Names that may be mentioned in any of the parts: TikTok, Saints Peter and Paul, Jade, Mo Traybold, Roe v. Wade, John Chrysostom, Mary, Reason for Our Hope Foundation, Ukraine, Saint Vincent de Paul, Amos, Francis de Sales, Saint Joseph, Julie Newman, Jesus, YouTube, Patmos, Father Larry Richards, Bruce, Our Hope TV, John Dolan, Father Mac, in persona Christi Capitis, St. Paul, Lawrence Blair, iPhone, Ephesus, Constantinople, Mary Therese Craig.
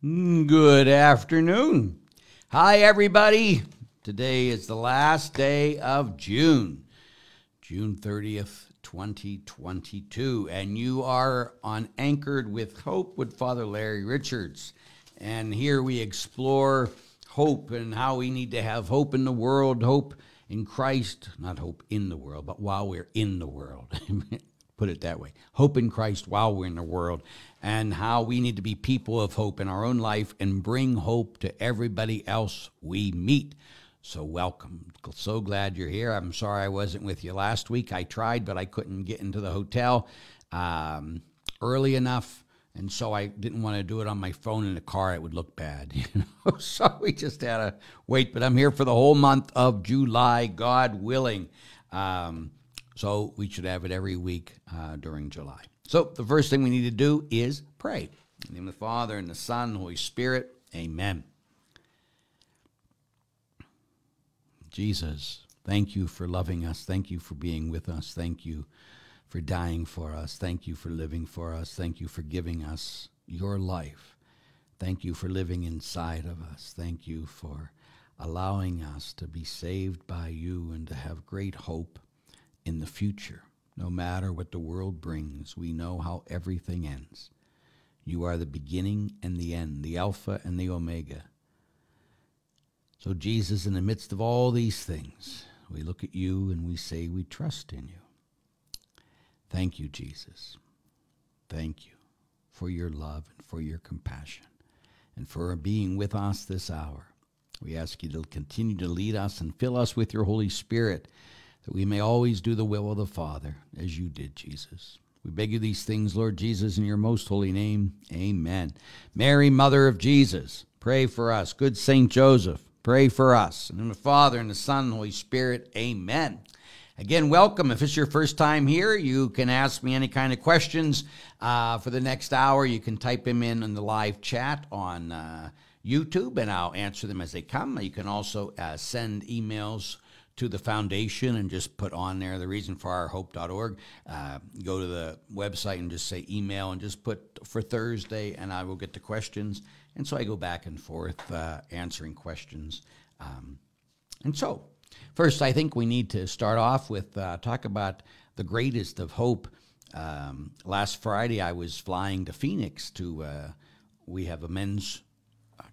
Good afternoon. Hi, everybody. Today is the last day of June, June 30th, 2022. And you are on Anchored with Hope with Father Larry Richards. And here we explore hope and how we need to have hope in the world, hope in Christ, not hope in the world, but while we're in the world. Put it that way. Hope in Christ while we're in the world, and how we need to be people of hope in our own life and bring hope to everybody else we meet. So welcome. So glad you're here. I'm sorry I wasn't with you last week. I tried, but I couldn't get into the hotel early enough. And so I didn't want to do it on my phone in the car. It would look bad, you know. So we just had to wait. But I'm here for the whole month of July, God willing. So we should have it every week during July. So the first thing we need to do is pray. In the name of the Father, and the Son, and the Holy Spirit. Amen. Jesus, thank you for loving us. Thank you for being with us. Thank you for dying for us. Thank you for living for us. Thank you for giving us your life. Thank you for living inside of us. Thank you for allowing us to be saved by you and to have great hope in the future. No matter what the world brings, we know how everything ends. You are the beginning and the end, the Alpha and the Omega. So Jesus, in the midst of all these things, we look at you and we say we trust in you. Thank you, Jesus. Thank you for your love and for your compassion and for being with us this hour. We ask you to continue to lead us and fill us with your Holy Spirit, that we may always do the will of the Father, as you did, Jesus. We beg you these things, Lord Jesus, in your most holy name. Amen. Mary, Mother of Jesus, pray for us. Good Saint Joseph, pray for us. In the name of the Father, and the Son, and the Holy Spirit. Amen. Again, welcome. If it's your first time here, you can ask me any kind of questions for the next hour. You can type them in the live chat on YouTube, and I'll answer them as they come. You can also send emails to the foundation and just put on there the reason for our hope.org. Go to the website and just say email and just put for Thursday, and I will get the questions. And so I go back and forth answering questions. And so first, I think we need to start off with talk about the greatest of hope. Last Friday, I was flying to Phoenix to we have a men's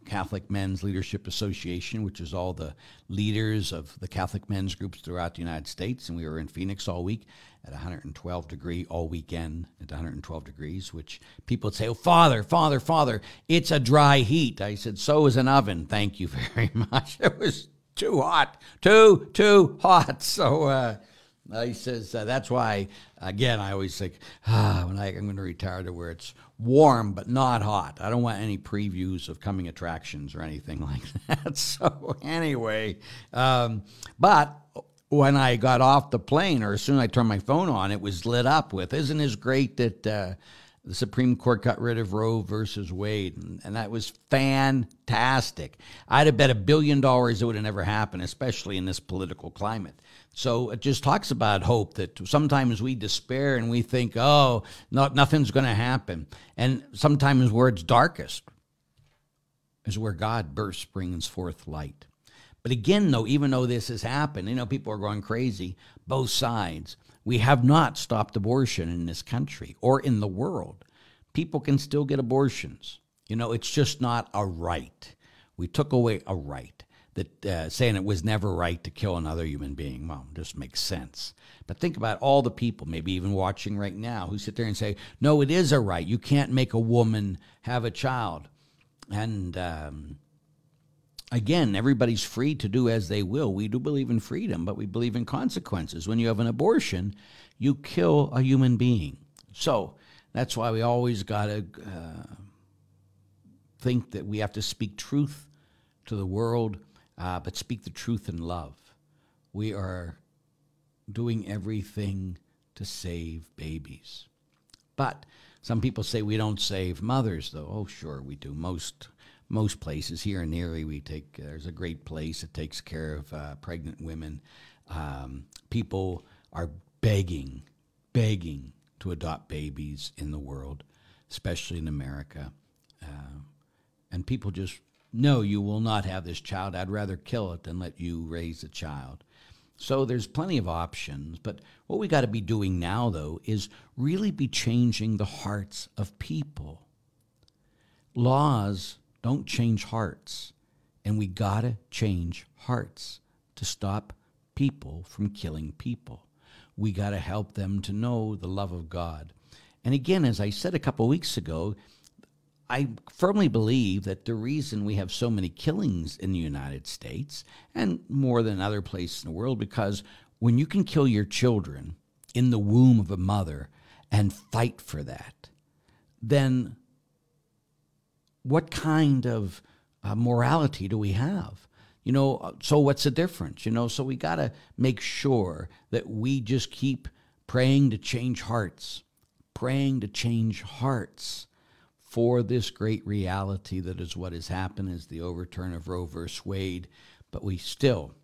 Catholic Men's Leadership Association, which is all the leaders of the Catholic men's groups throughout the United States. And we were in Phoenix all week at 112 degree all weekend at 112 degrees, which people would say, "Oh, Father, it's a dry heat." I said, "So is an oven. Thank you very much." It was too hot, too hot. So he says, that's why, again, I always think, when I'm going to retire to where it's warm but not hot. I don't want any previews of coming attractions or anything like that. So anyway, but when I got off the plane, or as soon as I turned my phone on, it was lit up with, "Isn't it great that the Supreme Court got rid of Roe versus Wade?" And that was fantastic. I'd have bet $1 billion it would have never happened, especially in this political climate. So it just talks about hope, that sometimes we despair and we think, "Oh, nothing's going to happen." And sometimes where it's darkest is where God bursts, brings forth light. But again, though, even though this has happened, you know, people are going crazy, both sides. We have not stopped abortion in this country or in the world. People can still get abortions. You know, it's just not a right. We took away a right. That saying it was never right to kill another human being, well, just makes sense. But think about all the people, maybe even watching right now, who sit there and say, "No, it is a right. You can't make a woman have a child." And again, everybody's free to do as they will. We do believe in freedom, but we believe in consequences. When you have an abortion, you kill a human being. So that's why we always got to think that we have to speak truth to the world. But speak the truth in love. We are doing everything to save babies. But some people say we don't save mothers, though. Oh, sure, we do. Most places, here and nearly, we take. There's a great place that takes care of pregnant women. People are begging to adopt babies in the world, especially in America. and people just, no, you will not have this child. I'd rather kill it than let you raise a child. So there's plenty of options, but what we got to be doing now, though, is really be changing the hearts of people. Laws don't change hearts, and we got to change hearts to stop people from killing people. We got to help them to know the love of God. And again, as I said a couple weeks ago, I firmly believe that the reason we have so many killings in the United States, and more than other places in the world, because when you can kill your children in the womb of a mother and fight for that, then what kind of morality do we have? You know, so what's the difference? You know, so we got to make sure that we just keep praying to change hearts, for this great reality that is what has happened is the overturn of Roe v. Wade. But we still,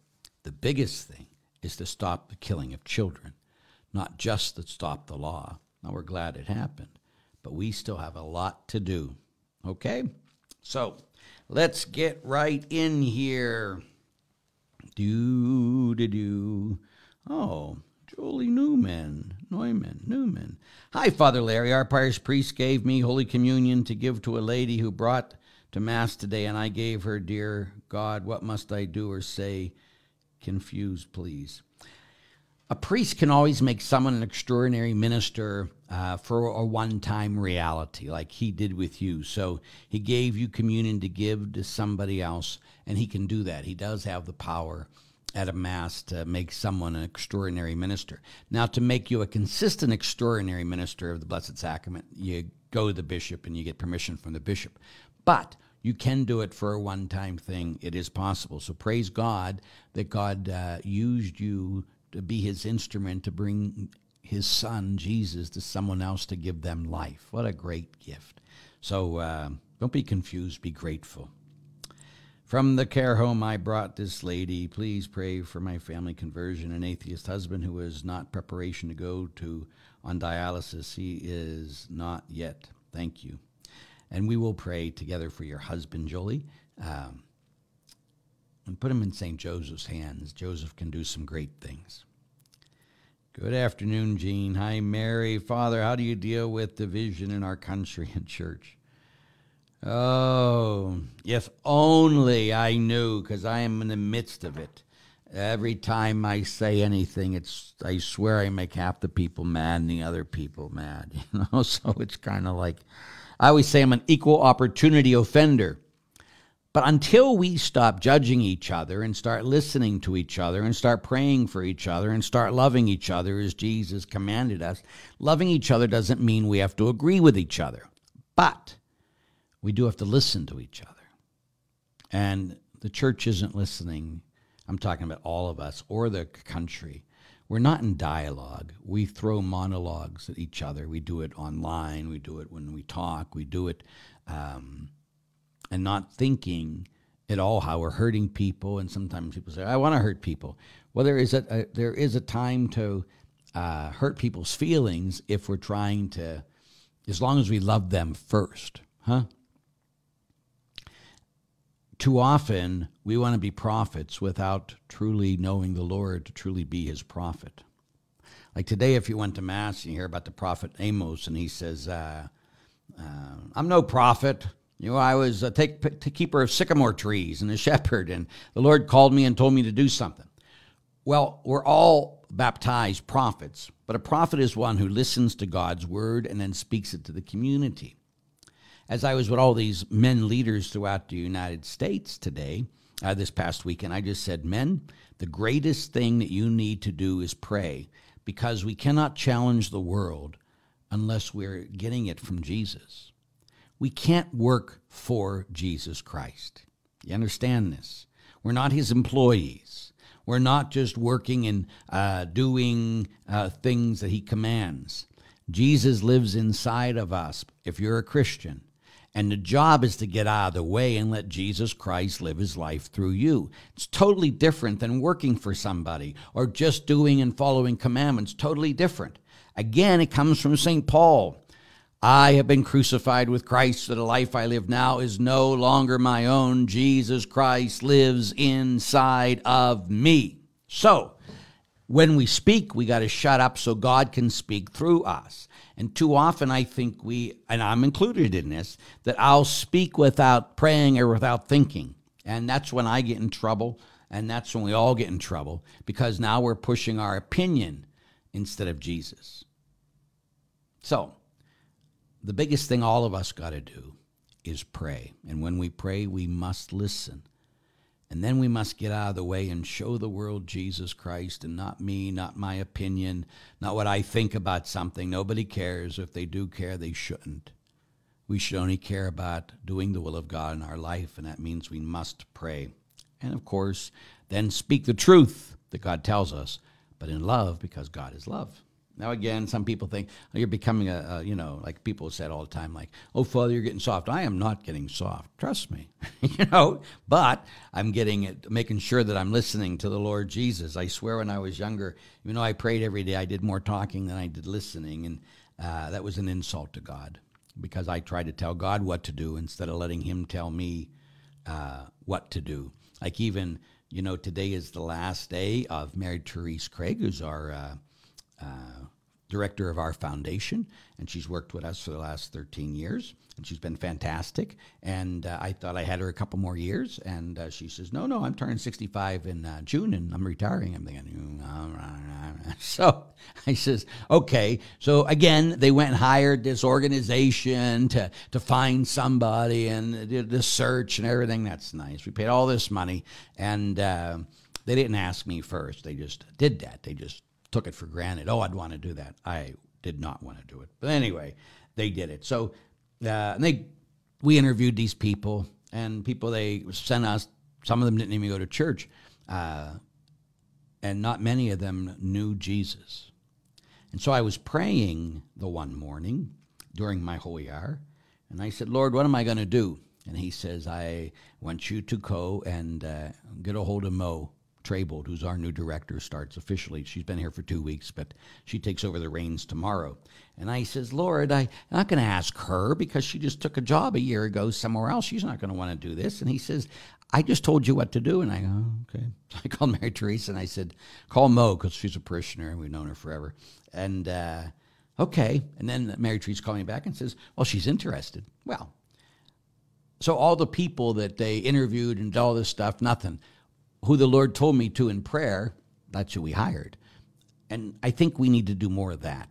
the biggest thing is to stop the killing of children, not just to stop the law. Now, we're glad it happened, but we still have a lot to do. Okay? So let's get right in here. Oh, Julie Newman. Hi, Father Larry. Our parish priest gave me Holy Communion to give to a lady who brought to Mass today, and I gave her, dear God, what must I do or say? Confuse, please. A priest can always make someone an extraordinary minister for a one-time reality, like he did with you. So he gave you communion to give to somebody else, and he can do that. He does have the power at a Mass to make someone an extraordinary minister. Now, to make you a consistent extraordinary minister of the Blessed Sacrament, you go to the bishop and you get permission from the bishop. But you can do it for a one-time thing. It is possible. So praise God that God used you to be his instrument to bring his son, Jesus, to someone else to give them life. What a great gift. So don't be confused. Be grateful. From the care home I brought this lady. Please pray for my family conversion. An atheist husband who is not preparation to go to on dialysis. He is not yet. Thank you. And we will pray together for your husband, Jolie. And put him in St. Joseph's hands. Joseph can do some great things. Good afternoon, Jean. Hi, Mary. Father, how do you deal with division in our country and church? Oh, if only I knew, because I am in the midst of it. Every time I say anything, I swear I make half the people mad and the other people mad. You know, so it's kind of like, I always say I'm an equal opportunity offender. But until we stop judging each other and start listening to each other and start praying for each other and start loving each other as Jesus commanded us, loving each other doesn't mean we have to agree with each other. But we do have to listen to each other. And the church isn't listening. I'm talking about all of us or the country. We're not in dialogue. We throw monologues at each other. We do it online. We do it when we talk. We do it and not thinking at all how we're hurting people. And sometimes people say, I want to hurt people. Well, there is a time to hurt people's feelings if we're trying to, as long as we love them first. Huh? Too often, we want to be prophets without truly knowing the Lord to truly be his prophet. Like today, if you went to Mass and you hear about the prophet Amos, and he says, I'm no prophet. You know, I was a keeper of sycamore trees and a shepherd, and the Lord called me and told me to do something. Well, we're all baptized prophets, but a prophet is one who listens to God's word and then speaks it to the community. As I was with all these men leaders throughout the United States today, this past weekend, I just said, men, the greatest thing that you need to do is pray, because we cannot challenge the world unless we're getting it from Jesus. We can't work for Jesus Christ. You understand this? We're not his employees. We're not just working and doing things that he commands. Jesus lives inside of us if you're a Christian. And the job is to get out of the way and let Jesus Christ live his life through you. It's totally different than working for somebody or just doing and following commandments. Totally different. Again, it comes from St. Paul. I have been crucified with Christ, so the life I live now is no longer my own. Jesus Christ lives inside of me. So, when we speak, we got to shut up so God can speak through us. And too often I think and I'm included in this, that I'll speak without praying or without thinking. And that's when I get in trouble, and that's when we all get in trouble, because now we're pushing our opinion instead of Jesus. So, the biggest thing all of us got to do is pray. And when we pray, we must listen. And then we must get out of the way and show the world Jesus Christ, and not me, not my opinion, not what I think about something. Nobody cares. If they do care, they shouldn't. We should only care about doing the will of God in our life, and that means we must pray. And, of course, then speak the truth that God tells us, but in love, because God is love. Now, again, some people think, oh, you're becoming like people said all the time, like, oh, Father, you're getting soft. I am not getting soft. Trust me, but I'm making sure that I'm listening to the Lord Jesus. I swear when I was younger, I prayed every day. I did more talking than I did listening, and that was an insult to God, because I tried to tell God what to do instead of letting him tell me what to do. Like even, today is the last day of Mary Therese Craig, who's our director of our foundation, and she's worked with us for the last 13 years, and she's been fantastic, and I thought I had her a couple more years, and she says, no, I'm turning 65 in June, and I'm retiring. I'm thinking, so I says, okay. So again, they went and hired this organization to find somebody, and did the search and everything. That's nice. We paid all this money, and they didn't ask me first. They just did that. They just took it for granted. Oh, I'd want to do that. I did not want to do it. But anyway, they did it. So we interviewed these people, and people they sent us, some of them didn't even go to church, and not many of them knew Jesus. And so I was praying the one morning during my holy hour, and I said, Lord, what am I going to do? And he says, I want you to go and get a hold of Mo Traybold, who's our new director, starts officially. She's been here for 2 weeks, but she takes over the reins tomorrow. And I says, Lord, I'm not going to ask her because she just took a job a year ago somewhere else. She's not going to want to do this. And he says, I just told you what to do. And I go, oh, okay. So I called Mary Therese and I said, call Mo, because she's a parishioner and we've known her forever. And okay. And then Mary Therese called me back and says, well, she's interested. Well, so all the people that they interviewed and did all this stuff, nothing. Who the Lord told me to in prayer, that's who we hired. And I think we need to do more of that.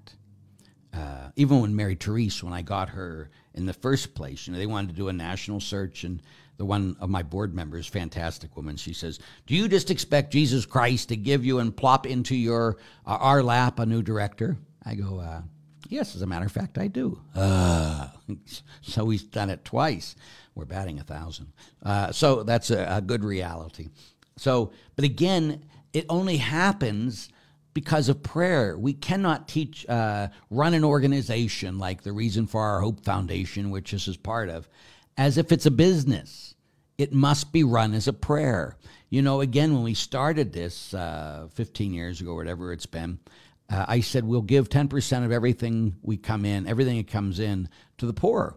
Even when Mary Therese, when I got her in the first place, they wanted to do a national search, and the one of my board members, fantastic woman, she says, do you just expect Jesus Christ to give you and plop into our lap a new director? I go, yes, as a matter of fact, I do. So he's done it twice. We're batting 1,000. So that's a good reality. So, but again, it only happens because of prayer. We cannot run an organization like the Reason for Our Hope Foundation, which this is part of, as if it's a business. It must be run as a prayer. Again, when we started this 15 years ago, whatever it's been, I said, we'll give 10% of everything that comes in to the poor.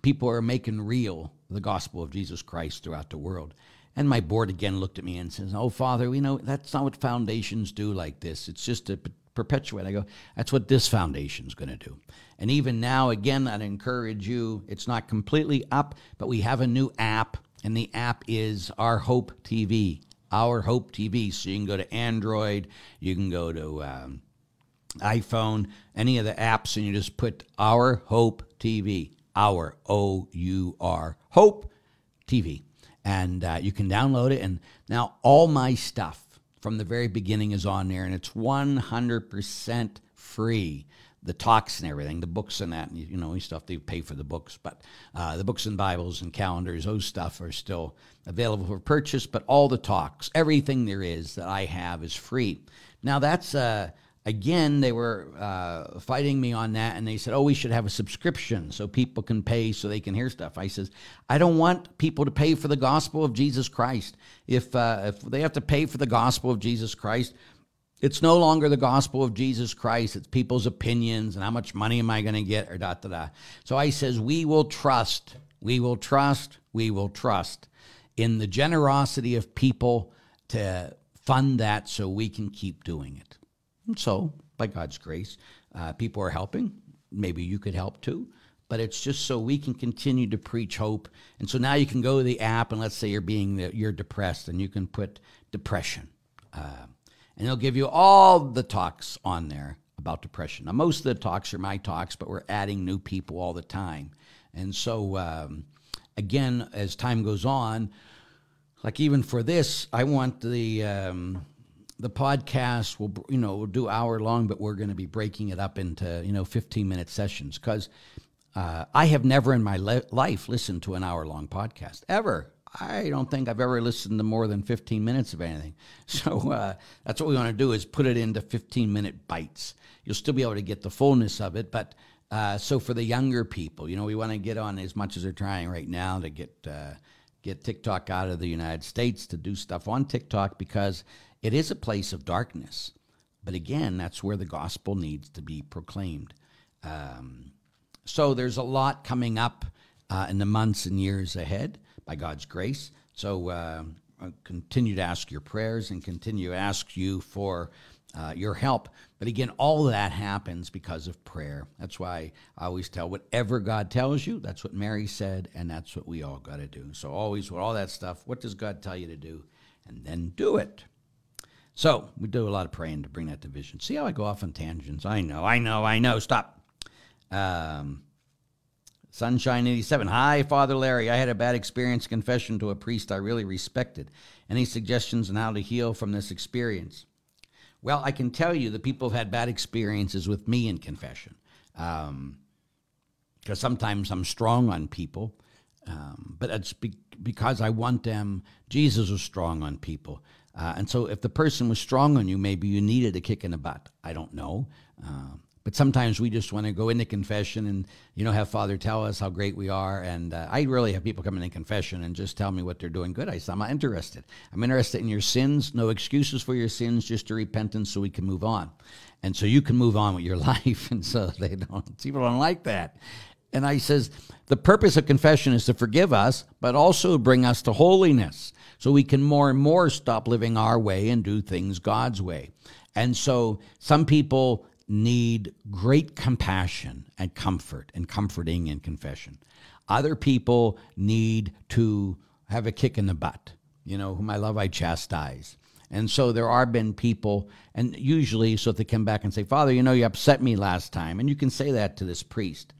People are making real the gospel of Jesus Christ throughout the world. And my board again looked at me and says, oh, Father, that's not what foundations do like this. It's just to perpetuate. I go, that's what this foundation's going to do. And even now, again, I'd encourage you, it's not completely up, but we have a new app, and the app is Our Hope TV. Our Hope TV. So you can go to Android, you can go to iPhone, any of the apps, and you just put Our Hope TV. Our, O-U-R, Hope TV. And you can download it. And now all my stuff from the very beginning is on there, and it's 100% free. The talks and everything, the books and that, and stuff, they pay for the books. But the books and Bibles and calendars, those stuff are still available for purchase. But all the talks, everything there is that I have is free. Now that's, again, they were fighting me on that, and they said, oh, we should have a subscription so people can pay so they can hear stuff. I says, I don't want people to pay for the gospel of Jesus Christ. If they have to pay for the gospel of Jesus Christ, It's no longer the gospel of Jesus Christ. It's people's opinions and how much money am I going to get or da-da-da. So I says, we will trust in the generosity of people to fund that so we can keep doing it. And so, by God's grace, people are helping. Maybe you could help too. But it's just so we can continue to preach hope. And so now you can go to the app, and let's say you're depressed, and you can put depression. And they'll give you all the talks on there about depression. Now, most of the talks are my talks, but we're adding new people all the time. And so, again, as time goes on, like even for this, I want the podcast will do hour long, but we're going to be breaking it up into 15-minute sessions because I have never in my life listened to an hour-long podcast ever. I don't think I've ever listened to more than 15 minutes of anything. So that's what we want to do is put it into 15-minute bites. You'll still be able to get the fullness of it, but so for the younger people, we want to get on as much as they're trying right now to get TikTok out of the United States, to do stuff on TikTok because it is a place of darkness. But again, that's where the gospel needs to be proclaimed. So there's a lot coming up in the months and years ahead by God's grace. So I continue to ask your prayers and continue to ask you for your help. But again, all that happens because of prayer. That's why I always tell whatever God tells you, that's what Mary said, and that's what we all got to do. So always with all that stuff, what does God tell you to do? And then do it. So we do a lot of praying to bring that to vision. See how I go off on tangents? I know. Stop. Sunshine 87. Hi, Father Larry. I had a bad experience confession to a priest I really respected. Any suggestions on how to heal from this experience? Well, I can tell you that people have had bad experiences with me in confession. Because sometimes I'm strong on people. But it's because I want them. Jesus was strong on people. And so if the person was strong on you, maybe you needed a kick in the butt. I don't know. But sometimes we just want to go into confession and, have Father tell us how great we are. And I really have people come in confession and just tell me what they're doing good. I said, I'm not interested. I'm interested in your sins. No excuses for your sins, just a repentance so we can move on. And so you can move on with your life. And so people don't like that. And I says, the purpose of confession is to forgive us, but also bring us to holiness so we can more and more stop living our way and do things God's way. And so some people need great compassion and comfort and comforting and confession. Other people need to have a kick in the butt. Whom I love, I chastise. And so there are been people, and usually, so if they come back and say, Father, you upset me last time. And you can say that to this priest.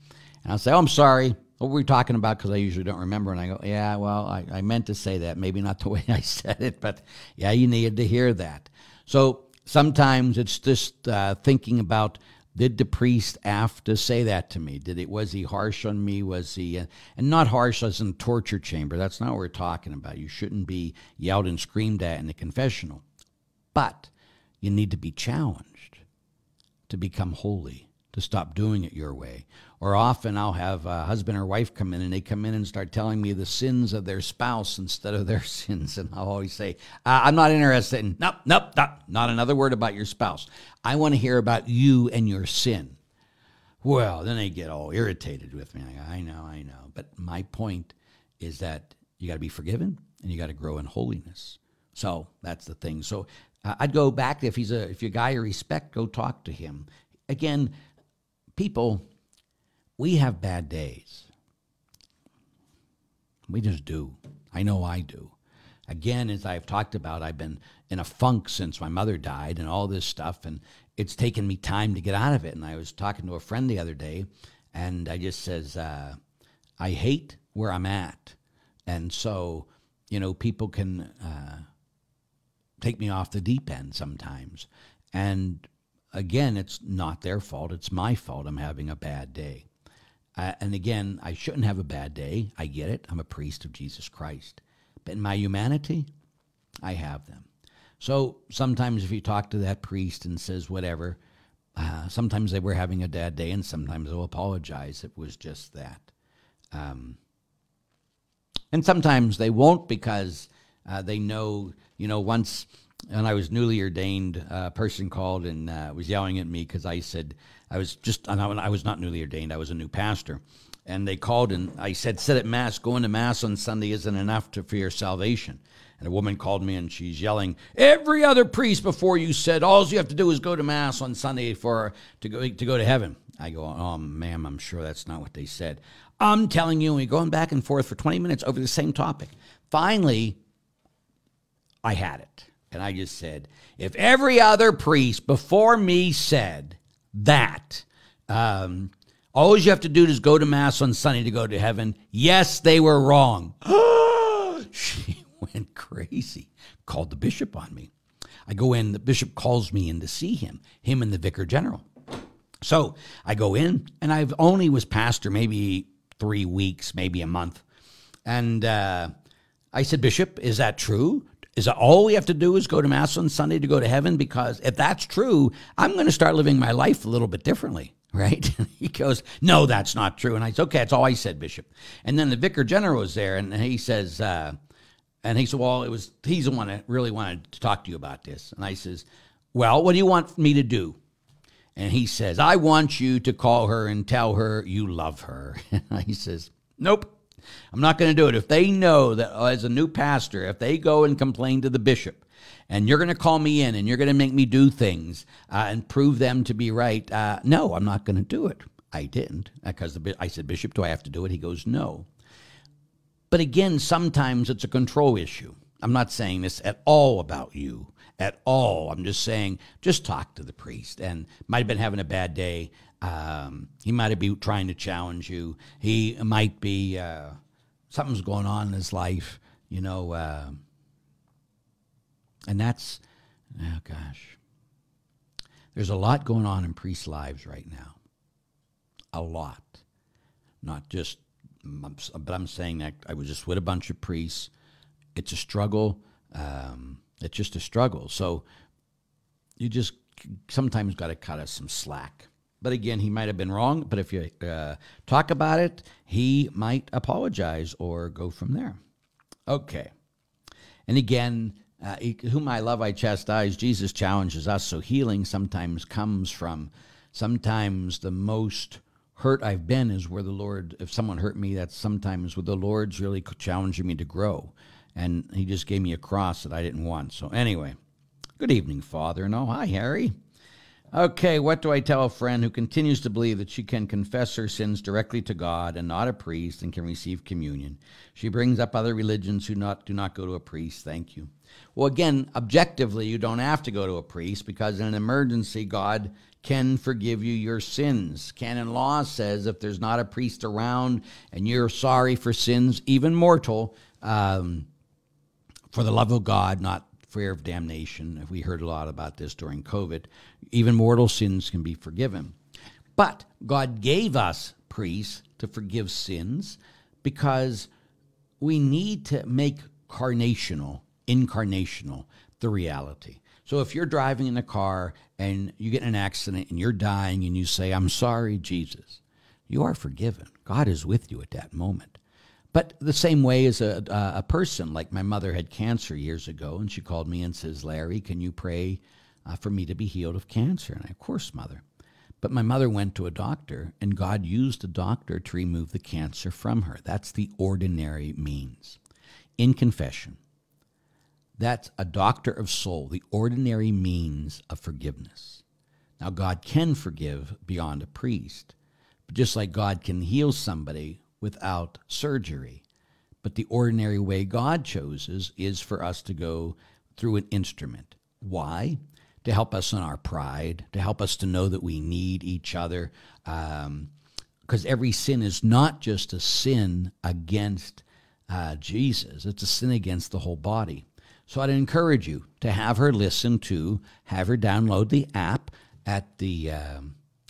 And I'll say, oh, I'm sorry. What were we talking about? Because I usually don't remember. And I go, yeah, well, I meant to say that. Maybe not the way I said it, but yeah, you needed to hear that. So sometimes it's just thinking about, did the priest have to say that to me? Was he harsh on me? Was he, and not harsh as in torture chamber. That's not what we're talking about. You shouldn't be yelled and screamed at in the confessional. But you need to be challenged to become holy, to stop doing it your way. Or often I'll have a husband or wife come in, and they come in and start telling me the sins of their spouse instead of their sins. And I'll always say, I'm not interested in, nope, not another word about your spouse. I want to hear about you and your sin. Well, then they get all irritated with me. I know. But my point is that you got to be forgiven, and you got to grow in holiness. So that's the thing. So I'd go back, if you're a guy you respect, go talk to him. Again, people, we have bad days. We just do. I know I do. Again, as I've talked about, I've been in a funk since my mother died and all this stuff, and it's taken me time to get out of it. And I was talking to a friend the other day, and I just says, I hate where I'm at. And so, people can take me off the deep end sometimes. And again, it's not their fault. It's my fault I'm having a bad day. And again, I shouldn't have a bad day. I get it. I'm a priest of Jesus Christ. But in my humanity, I have them. So sometimes if you talk to that priest and says whatever, sometimes they were having a bad day, and sometimes they'll apologize. It was just that. And sometimes they won't because they know, once when I was newly ordained, a person called and was yelling at me because I said I was not newly ordained. I was a new pastor. And they called and I said, sit at Mass, going to Mass on Sunday isn't enough for your salvation. And a woman called me and she's yelling, every other priest before you said, all you have to do is go to Mass on Sunday to go to heaven. I go, oh, ma'am, I'm sure that's not what they said. I'm telling you, we're going back and forth for 20 minutes over the same topic. Finally, I had it. And I just said, if every other priest before me said that, all you have to do is go to Mass on Sunday to go to heaven. Yes, they were wrong. She went crazy. Called the bishop on me. I go in. The bishop calls me in to see him and the vicar general. So I go in, and I've only was pastor maybe 3 weeks, maybe a month. And I said, Bishop, is that true? Is that all we have to do is go to Mass on Sunday to go to heaven? Because if that's true, I'm going to start living my life a little bit differently. Right? He goes, no, that's not true. And I said, okay, that's all I said, Bishop. And then the vicar general was there, and he says, well, he's the one that really wanted to talk to you about this. And I says, well, what do you want me to do? And he says, I want you to call her and tell her you love her. And he says, nope, I'm not going to do it. If they know that as a new pastor, if they go and complain to the bishop, and you're going to call me in, and you're going to make me do things and prove them to be right. No, I'm not going to do it. I didn't, because I said, Bishop, do I have to do it? He goes, no. But again, sometimes it's a control issue. I'm not saying this at all about you, at all. I'm just saying, just talk to the priest. And might have been having a bad day. He might have been trying to challenge you. He might be, something's going on in his life, you know, and that's, oh gosh, there's a lot going on in priests' lives right now. A lot. Not just, but I'm saying that I was just with a bunch of priests. It's a struggle. It's just a struggle. So you just sometimes got to cut us some slack. But again, he might have been wrong. But if you talk about it, he might apologize or go from there. Okay. And again, whom I love, I chastise. Jesus challenges us, so healing sometimes comes from, sometimes the most hurt I've been is where the Lord, if someone hurt me, that's sometimes where the Lord's really challenging me to grow. And he just gave me a cross that I didn't want. So anyway, good evening, Father. And oh, hi, Harry. Okay, what do I tell a friend who continues to believe that she can confess her sins directly to God and not a priest and can receive communion? She brings up other religions who do not go to a priest. Thank you. Well, again, objectively, you don't have to go to a priest because in an emergency, God can forgive you your sins. Canon law says if there's not a priest around and you're sorry for sins, even mortal, for the love of God, not fear of damnation. We heard a lot about this during COVID. Even mortal sins can be forgiven. But God gave us priests to forgive sins because we need to make incarnational, the reality. So if you're driving in a car and you get in an accident and you're dying and you say, I'm sorry, Jesus, you are forgiven. God is with you at that moment. But the same way as a person, like my mother had cancer years ago, and she called me and says, Larry, can you pray for me to be healed of cancer? And I, of course, Mother. But my mother went to a doctor, and God used a doctor to remove the cancer from her. That's the ordinary means. In confession, that's a doctor of soul, the ordinary means of forgiveness. Now, God can forgive beyond a priest, but just like God can heal somebody without surgery. But the ordinary way God chooses is for us to go through an instrument. Why? To help us in our pride, to help us to know that we need each other. Because every sin is not just a sin against Jesus, it's a sin against the whole body. So I'd encourage you to have her listen to, have her download the app at the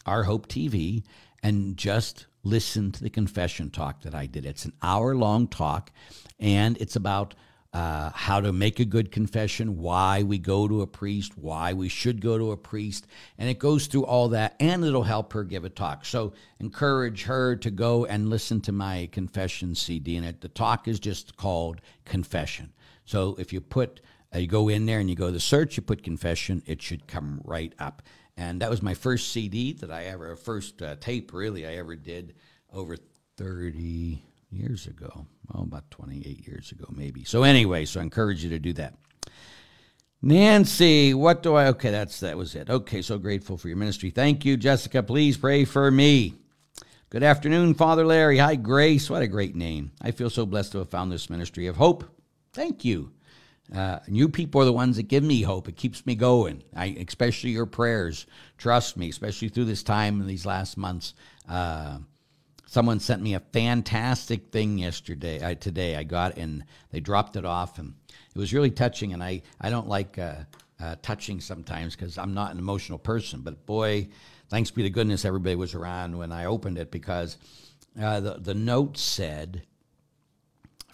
Our Hope TV and just listen to the confession talk that I did. It's an hour-long talk, and it's about how to make a good confession, why we go to a priest, why we should go to a priest, and it goes through all that, and it'll help her give a talk. So encourage her to go and listen to my confession CD, and the talk is just called Confession. So if you put You go in there and you go to search, you put confession, it should come right up. And that was my first CD that I ever, first tape really I ever did over 30 years ago. Oh, about 28 years ago maybe. So anyway, so I encourage you to do that. Nancy, what do I, okay, that was it. Okay, so grateful for your ministry. Thank you, Jessica. Please pray for me. Good afternoon, Father Larry. Hi, Grace. What a great name. I feel so blessed to have found this ministry of hope. Thank you. You people are the ones that give me hope. It keeps me going, especially your prayers. Trust me, especially through this time in these last months. Someone sent me a fantastic thing yesterday. Today I got it, and they dropped it off, and it was really touching, and I don't like touching sometimes because I'm not an emotional person, but boy, thanks be to goodness everybody was around when I opened it, because the note said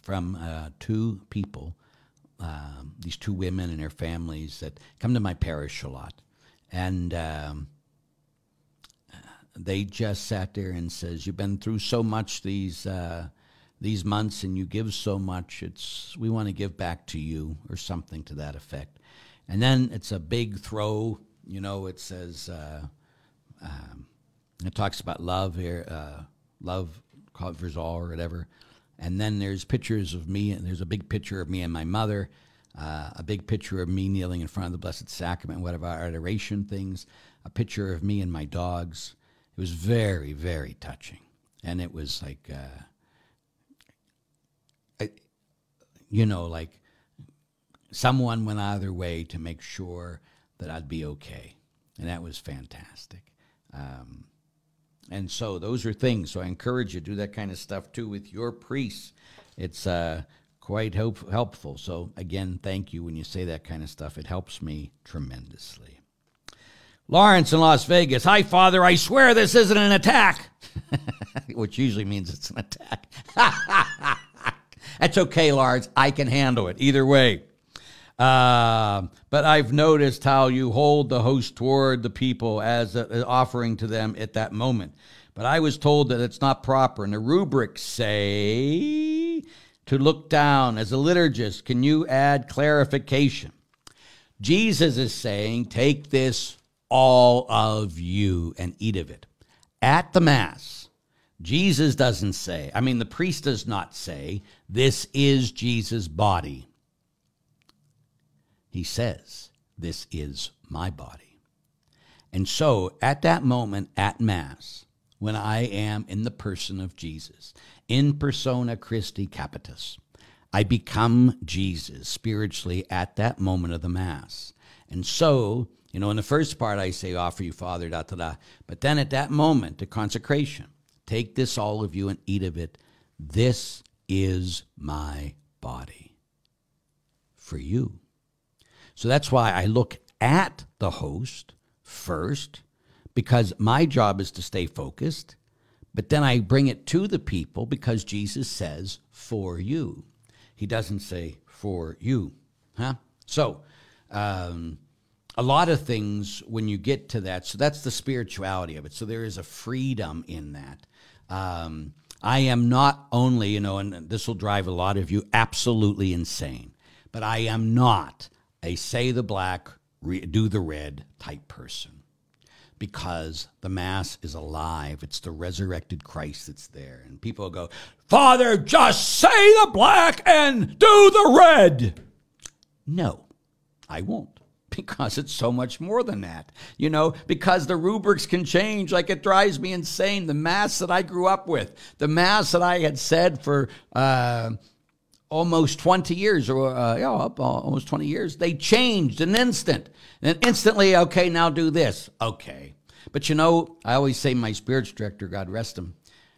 from two people, these two women and their families that come to my parish a lot. And they just sat there and says, you've been through so much these months and you give so much. We want to give back to you, or something to that effect. And then it's a big throw, you know, it says, it talks about love here, love covers all or whatever. And then there's pictures of me, and there's a big picture of me and my mother, a big picture of me kneeling in front of the Blessed Sacrament, one of our adoration things, a picture of me and my dogs. It was very, very touching. And it was like, like someone went out of their way to make sure that I'd be okay. And that was fantastic. And so those are things. So I encourage you to do that kind of stuff too with your priests. It's quite helpful. So again, thank you when you say that kind of stuff. It helps me tremendously. Lawrence in Las Vegas. Hi, Father. I swear this isn't an attack, which usually means it's an attack. That's okay, Lawrence. I can handle it either way. But I've noticed how you hold the host toward the people as an offering to them at that moment. But I was told that it's not proper. And the rubrics say to look down. As a liturgist, can you add clarification? Jesus is saying, take this, all of you, and eat of it. At the Mass, Jesus doesn't say, the priest does not say, this is Jesus' body. He says, this is my body. And so at that moment at Mass, when I am in the person of Jesus, in persona Christi Capitis, I become Jesus spiritually at that moment of the Mass. And so, in the first part I say, offer you, Father, But then at that moment, the consecration, take this, all of you, and eat of it. This is my body for you. So that's why I look at the host first, because my job is to stay focused, but then I bring it to the people because Jesus says, for you. He doesn't say, for you. So a lot of things when you get to that, so that's the spirituality of it. So there is a freedom in that. I am not only, and this will drive a lot of you absolutely insane, but I am not a say the black, do the red type person, because the Mass is alive. It's the resurrected Christ that's there. And people go, Father, just say the black and do the red. No, I won't, because it's so much more than that, because the rubrics can change. Like, it drives me insane. The Mass that I grew up with, the Mass that I had said for, almost 20 years, almost 20 years, they changed an instant. And instantly, okay, now do this. Okay. But I always say my spiritual director, God rest him,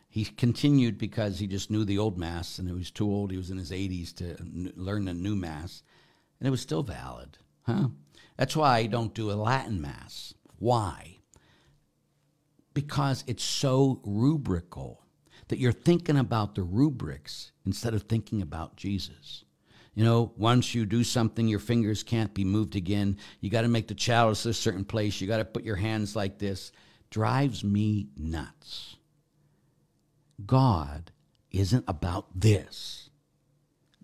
he continued because he just knew the old Mass, and he was too old. He was in his 80s to learn the new Mass, and it was still valid. That's why I don't do a Latin Mass. Why? Because it's so rubrical that you're thinking about the rubrics instead of thinking about Jesus. Once you do something, your fingers can't be moved again. You got to make the chalice a certain place. You got to put your hands like this. Drives me nuts. God isn't about this.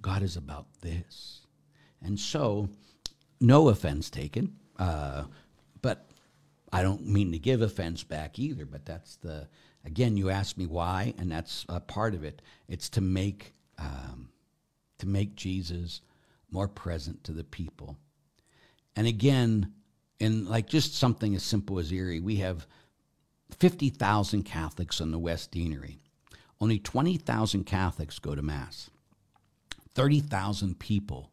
God is about this. And so, no offense taken, but I don't mean to give offense back either, but that's the, again, you asked me why, and that's a part of it. It's to make Jesus more present to the people. And again, in like just something as simple as Erie, we have 50,000 Catholics in the West Deanery. Only 20,000 Catholics go to Mass. 30,000 people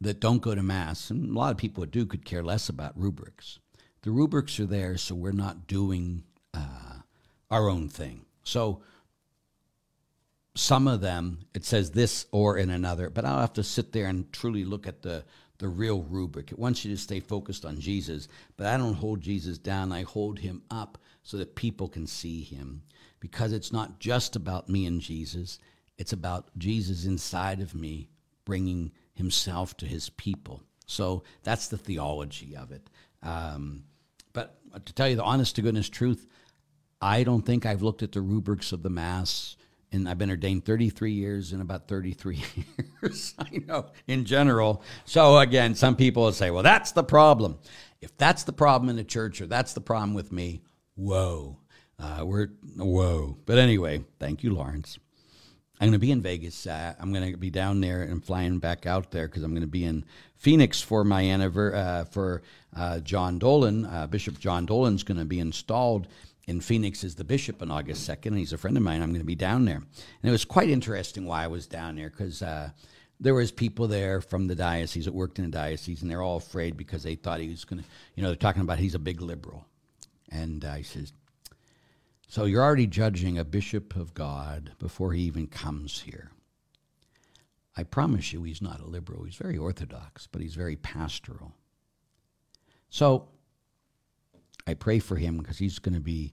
that don't go to Mass, and a lot of people that do could care less about rubrics. The rubrics are there so we're not doing our own thing. So some of them, it says this or in another, but I'll have to sit there and truly look at the real rubric. It wants you to stay focused on Jesus, but I don't hold Jesus down. I hold him up so that people can see him, because it's not just about me and Jesus. It's about Jesus inside of me bringing himself to his people. So that's the theology of it. But to tell you the honest-to-goodness truth, I don't think I've looked at the rubrics of the Mass, and I've been ordained 33 years in about 33 years, I know, in general. So, again, some people will say, well, that's the problem. If that's the problem in the church or that's the problem with me, whoa. Whoa. But anyway, thank you, Lawrence. I'm going to be in Vegas. I'm going to be down there and flying back out there because I'm going to be in Phoenix for my anniversary for John Dolan. Bishop John Dolan's going to be installed in Phoenix as the bishop on August 2nd, and he's a friend of mine. I'm going to be down there. And it was quite interesting why I was down there because there was people there from the diocese that worked in the diocese, and they're all afraid because they thought he was going to, you know, they're talking about he's a big liberal. And I says, so you're already judging a bishop of God before he even comes here. I promise you he's not a liberal. He's very orthodox, but he's very pastoral. So I pray for him because he's an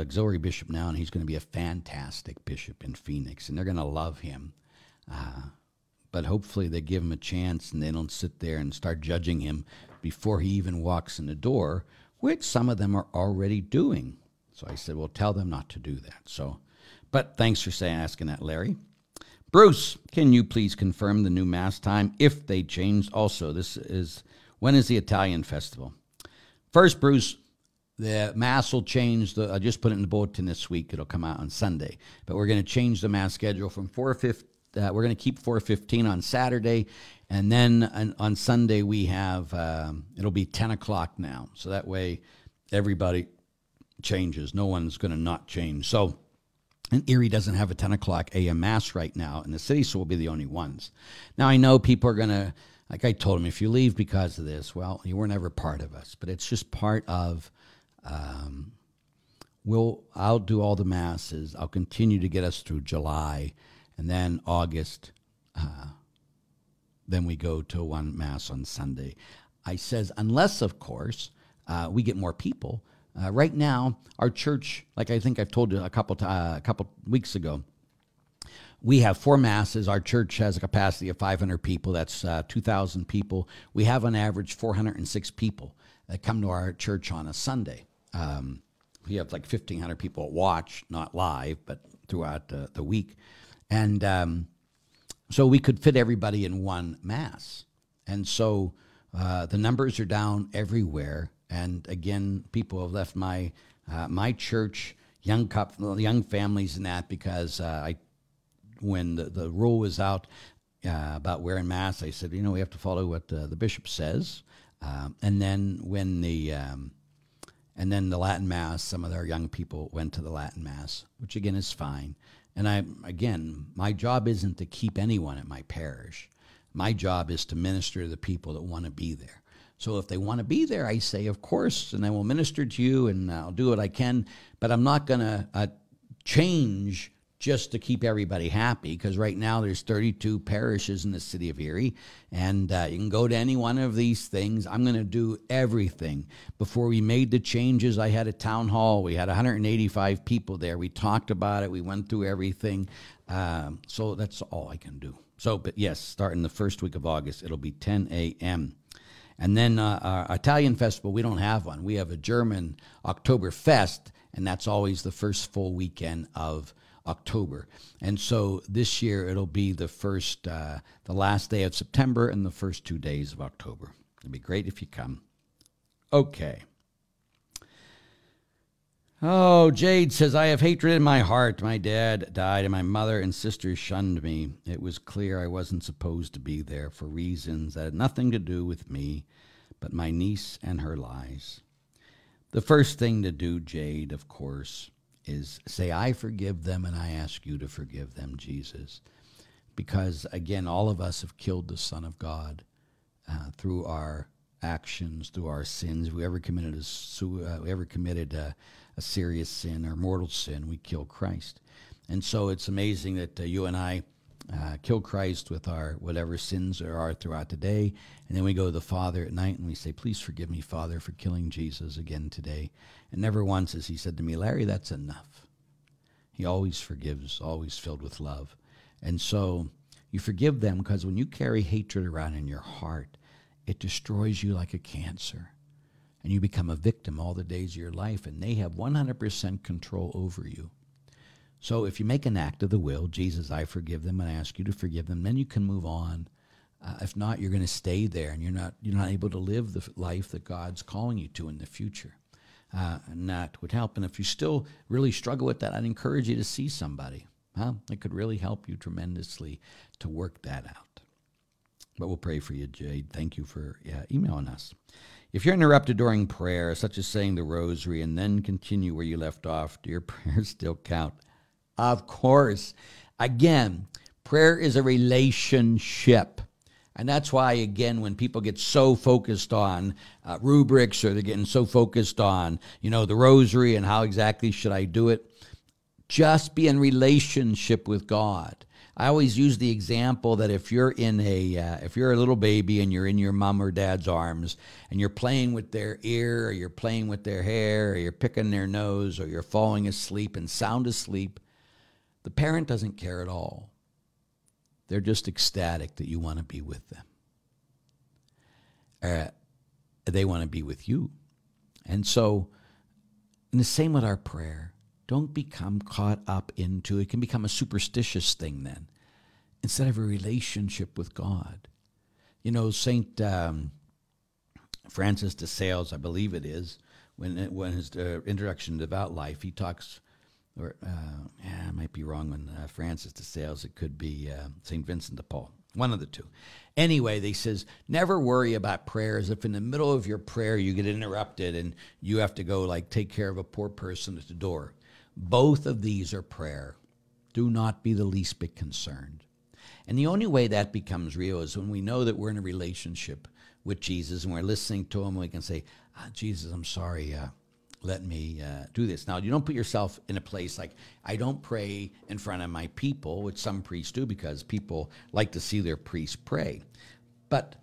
auxiliary bishop now, and he's going to be a fantastic bishop in Phoenix, and they're going to love him. But hopefully they give him a chance and they don't sit there and start judging him before he even walks in the door, which some of them are already doing. So I said, well, tell them not to do that. So, but thanks for asking that, Larry. Bruce, can you please confirm the new Mass time if they change? Also, when is the Italian festival? First, Bruce, the Mass will change. I just put it in the bulletin this week. It'll come out on Sunday. But we're going to change the Mass schedule from 4:15. We're going to keep 4:15 on Saturday. And then on Sunday, we have, it'll be 10 o'clock now. So that way, everybody changes. No one's going to not change. So, and Erie doesn't have a 10 o'clock a.m. Mass right now in the city, so we'll be the only ones. Now, I know people are going to, like I told them, if you leave because of this, well, you were never part of us. But it's just part of, I'll do all the Masses. I'll continue to get us through July, and then August. Then we go to one Mass on Sunday. I says, unless, of course, we get more people. Right now, our church, like I think I've told you a couple weeks ago, we have four Masses. Our church has a capacity of 500 people. That's 2,000 people. We have on average 406 people that come to our church on a Sunday. We have like 1,500 people watch, not live, but throughout the week. And so we could fit everybody in one Mass. And so the numbers are down everywhere. And again, people have left my church, young families, and that because when the rule was out about wearing masks, I said, you know, we have to follow what the bishop says. And then when the Latin Mass, some of our young people went to the Latin Mass, which again is fine. And my job isn't to keep anyone at my parish. My job is to minister to the people that want to be there. So if they want to be there, I say, of course, and I will minister to you, and I'll do what I can. But I'm not going to change just to keep everybody happy, because right now there's 32 parishes in the city of Erie, and you can go to any one of these things. I'm going to do everything. Before we made the changes, I had a town hall. We had 185 people there. We talked about it. We went through everything. So that's all I can do. So, but yes, starting the first week of August, it'll be 10 a.m., and then our Italian festival, we don't have one. We have a German Oktoberfest, and that's always the first full weekend of October. And so this year it'll be the last day of September and the first 2 days of October. It'd be great if you come. Okay. Oh, Jade says, I have hatred in my heart. My dad died and my mother and sister shunned me. It was clear I wasn't supposed to be there for reasons that had nothing to do with me, but my niece and her lies. The first thing to do, Jade, of course, is say, I forgive them and I ask you to forgive them, Jesus. Because, again, all of us have killed the Son of God through our actions, through our sins. Whoever committed a serious sin or mortal sin, we kill Christ. And so it's amazing that you and I kill Christ with our whatever sins there are throughout the day, and then we go to the Father at night and we say, please forgive me, Father, for killing Jesus again today. And never once has he said to me, Larry, that's enough. He always forgives, always filled with love. And so you forgive them, because when you carry hatred around in your heart, it destroys you like a cancer. And you become a victim all the days of your life, and they have 100% control over you. So if you make an act of the will, Jesus, I forgive them, and I ask you to forgive them, then you can move on. If not, you're going to stay there, and you're not able to live the life that God's calling you to in the future. And that would help. And if you still really struggle with that, I'd encourage you to see somebody. It could really help you tremendously to work that out. But we'll pray for you, Jade. Thank you for emailing us. If you're interrupted during prayer, such as saying the rosary, and then continue where you left off, do your prayers still count? Of course. Again, prayer is a relationship. And that's why, again, when people get so focused on rubrics, or they're getting so focused on, the rosary and how exactly should I do it, just be in relationship with God. I always use the example that if you're a little baby and you're in your mom or dad's arms and you're playing with their ear or you're playing with their hair or you're picking their nose or you're falling asleep and sound asleep, the parent doesn't care at all. They're just ecstatic that you want to be with them. They want to be with you. And so, and the same with our prayer. Don't become caught up into, it can become a superstitious thing then, instead of a relationship with God. Saint Francis de Sales, I believe it is, when his introduction to devout life, he talks, I might be wrong on Francis de Sales, it could be Saint Vincent de Paul, one of the two. Anyway, they says, never worry about prayers. If in the middle of your prayer you get interrupted and you have to go take care of a poor person at the door, both of these are prayer. Do not be the least bit concerned. And the only way that becomes real is when we know that we're in a relationship with Jesus and we're listening to him. We can say, Jesus, I'm sorry. Let me do this. Now, you don't put yourself in a place like, I don't pray in front of my people, which some priests do because people like to see their priests pray. But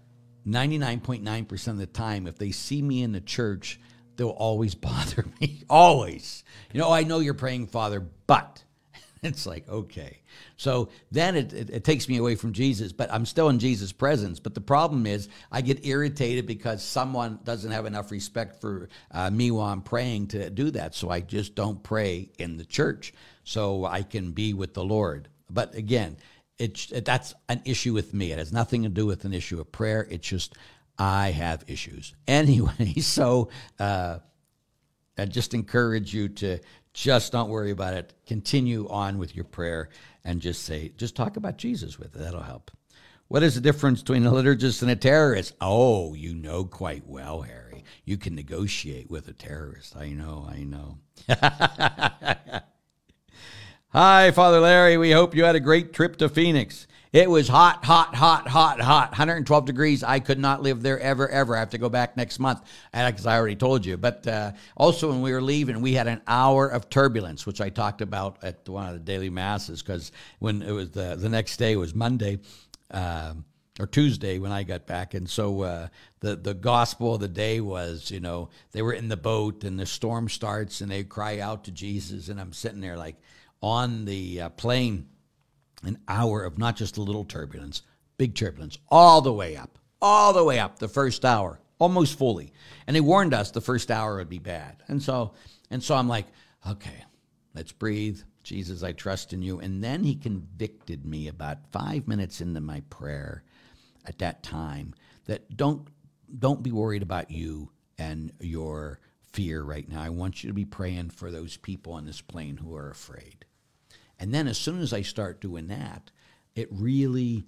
99.9% of the time, if they see me in the church, they'll always bother me, always. I know you're praying, Father, but it's okay. So then it takes me away from Jesus, but I'm still in Jesus' presence. But the problem is I get irritated because someone doesn't have enough respect for me while I'm praying to do that. So I just don't pray in the church so I can be with the Lord. But again, that's an issue with me. It has nothing to do with an issue of prayer. It's just, I have issues. Anyway, so I just encourage you to just don't worry about it. Continue on with your prayer and just talk about Jesus with it. That'll help. What is the difference between a liturgist and a terrorist? Oh, quite well, Harry. You can negotiate with a terrorist. I know. Hi, Father Larry. We hope you had a great trip to Phoenix. It was hot, 112 degrees. I could not live there ever. I have to go back next month, because I already told you. But also when we were leaving, we had an hour of turbulence, which I talked about at one of the daily masses, because when it was the next day was Monday or Tuesday when I got back. And so the gospel of the day was, they were in the boat and the storm starts and they cry out to Jesus. And I'm sitting there on the plane. An hour of not just a little turbulence, big turbulence, all the way up the first hour, almost fully. And they warned us the first hour would be bad. And so I'm okay, let's breathe, Jesus, I trust in you. And then he convicted me about 5 minutes into my prayer at that time that don't be worried about you and your fear right now. I want you to be praying for those people on this plane who are afraid. And then as soon as I start doing that, it really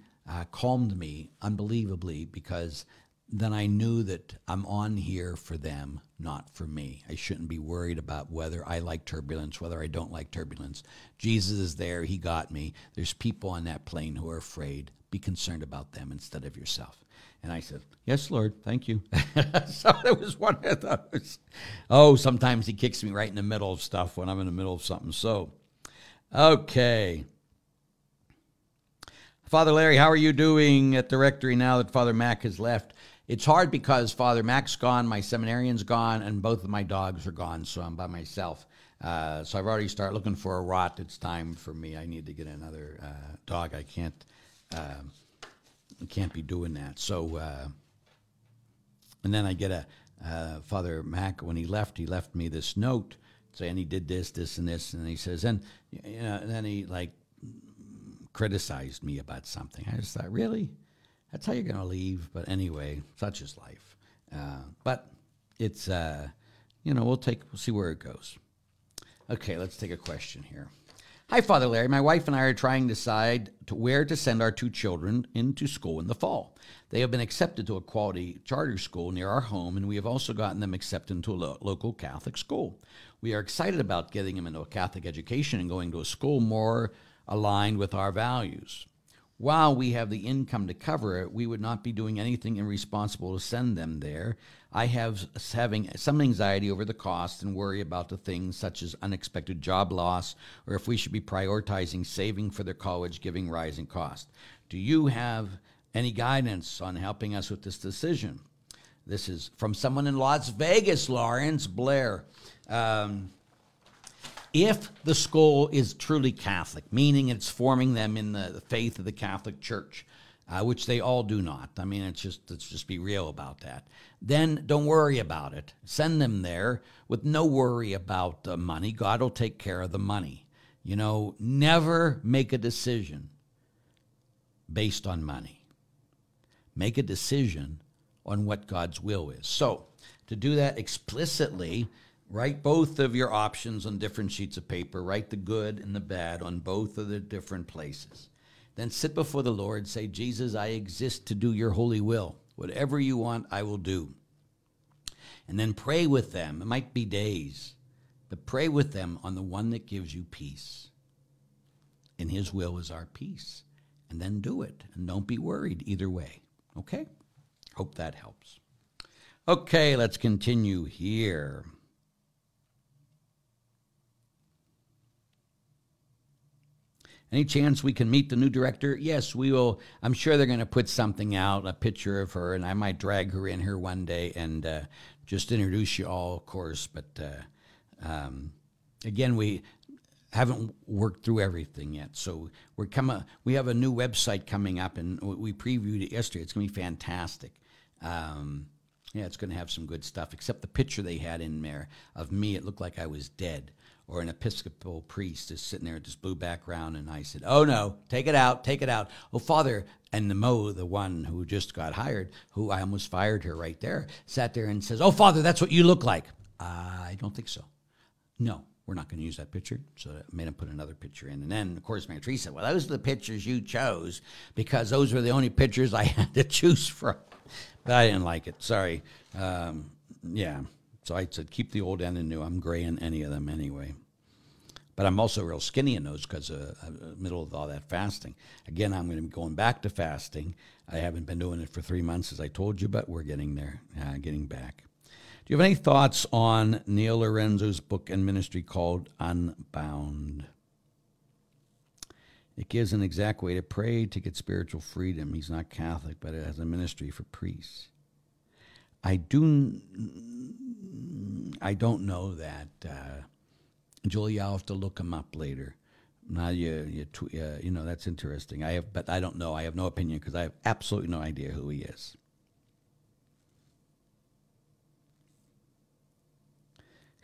calmed me unbelievably, because then I knew that I'm on here for them, not for me. I shouldn't be worried about whether I like turbulence, whether I don't like turbulence. Jesus is there. He got me. There's people on that plane who are afraid. Be concerned about them instead of yourself. And I said, yes, Lord, thank you. So it was one of those. Oh, sometimes he kicks me right in the middle of stuff when I'm in the middle of something. So, okay. Father Larry, how are you doing at the rectory now that Father Mac has left? It's hard because Father Mac's gone, my seminarian's gone, and both of my dogs are gone, so I'm by myself. So I've already started looking for a rot. It's time for me. I need to get another dog. I can't be doing that. So, and then I get Father Mac, when he left me this note saying he did this, this, and this, and he says, and, you know, and then he, like, criticized me about something. I just thought, really? That's how you're going to leave? But anyway, such is life. But it's, you know, we'll see where it goes. Okay, let's take a question here. Hi, Father Larry. My wife and I are trying to decide where to send our two children into school in the fall. They have been accepted to a quality charter school near our home, and we have also gotten them accepted into a local Catholic school. We are excited about getting them into a Catholic education and going to a school more aligned with our values. While we have the income to cover it, we would not be doing anything irresponsible to send them there. I have having some anxiety over the cost and worry about the things such as unexpected job loss, or if we should be prioritizing saving for their college, giving rising cost. Do you have any guidance on helping us with this decision? This is from someone in Las Vegas, Lawrence Blair. If the school is truly Catholic, meaning it's forming them in the faith of the Catholic Church, which they all do not. I mean, it's just, let's just be real about that. Then don't worry about it. Send them there with no worry about the money. God will take care of the money. You know, never make a decision based on money. Make a decision on what God's will is. So to do that explicitly, write both of your options on different sheets of paper. Write the good and the bad on both of the different places. Then sit before the Lord. Say, Jesus, I exist to do your holy will. Whatever you want, I will do. And then pray with them. It might be days. But pray with them on the one that gives you peace. And his will is our peace. And then do it. And don't be worried either way. Okay? Hope that helps. Okay, let's continue here. Any chance we can meet the new director? Yes, we will. I'm sure they're going to put something out, a picture of her, and I might drag her in here one day and just introduce you all, of course. But again, we haven't worked through everything yet. So we have a new website coming up, and we previewed it yesterday. It's going to be fantastic. Yeah, it's going to have some good stuff, except the picture they had in there of me. It looked like I was dead. Or an Episcopal priest is sitting there with this blue background, and I said, oh, no, take it out, take it out. Oh, Father, and the one who just got hired, who I almost fired her right there, sat there and says, oh, Father, that's what you look like. I don't think so. No, we're not going to use that picture, so I made him put another picture in. And then, of course, Mary Therese said, well, those are the pictures you chose because those were the only pictures I had to choose from. But I didn't like it, sorry. Yeah. So I said, keep the old and the new. I'm gray in any of them anyway. But I'm also real skinny in those because middle of all that fasting. Again, I'm going to be going back to fasting. I haven't been doing it for 3 months, as I told you, but we're getting there, getting back. Do you have any thoughts on Neil Lorenzo's book and ministry called Unbound? It gives an exact way to pray to get spiritual freedom. He's not Catholic, but it has a ministry for priests. I don't know that. Julie, I'll have to look him up later. Now you know, that's interesting. But I don't know. I have no opinion because I have absolutely no idea who he is.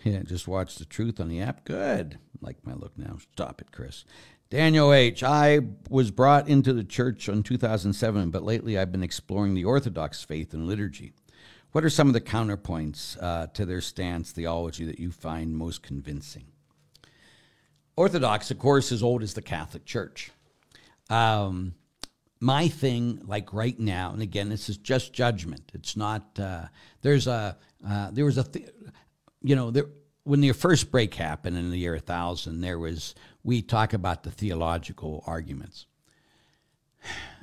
Yeah, just watch the truth on the app. Good. Like my look now. Stop it, Chris. Daniel H. I was brought into the church in 2007, but lately I've been exploring the Orthodox faith and liturgy. What are some of the counterpoints to their stance theology that you find most convincing? Orthodox, of course, as old as the Catholic Church. My thing, like right now, and again, this is just judgment. It's not, when the first break happened in the year 1000, we talk about the theological arguments.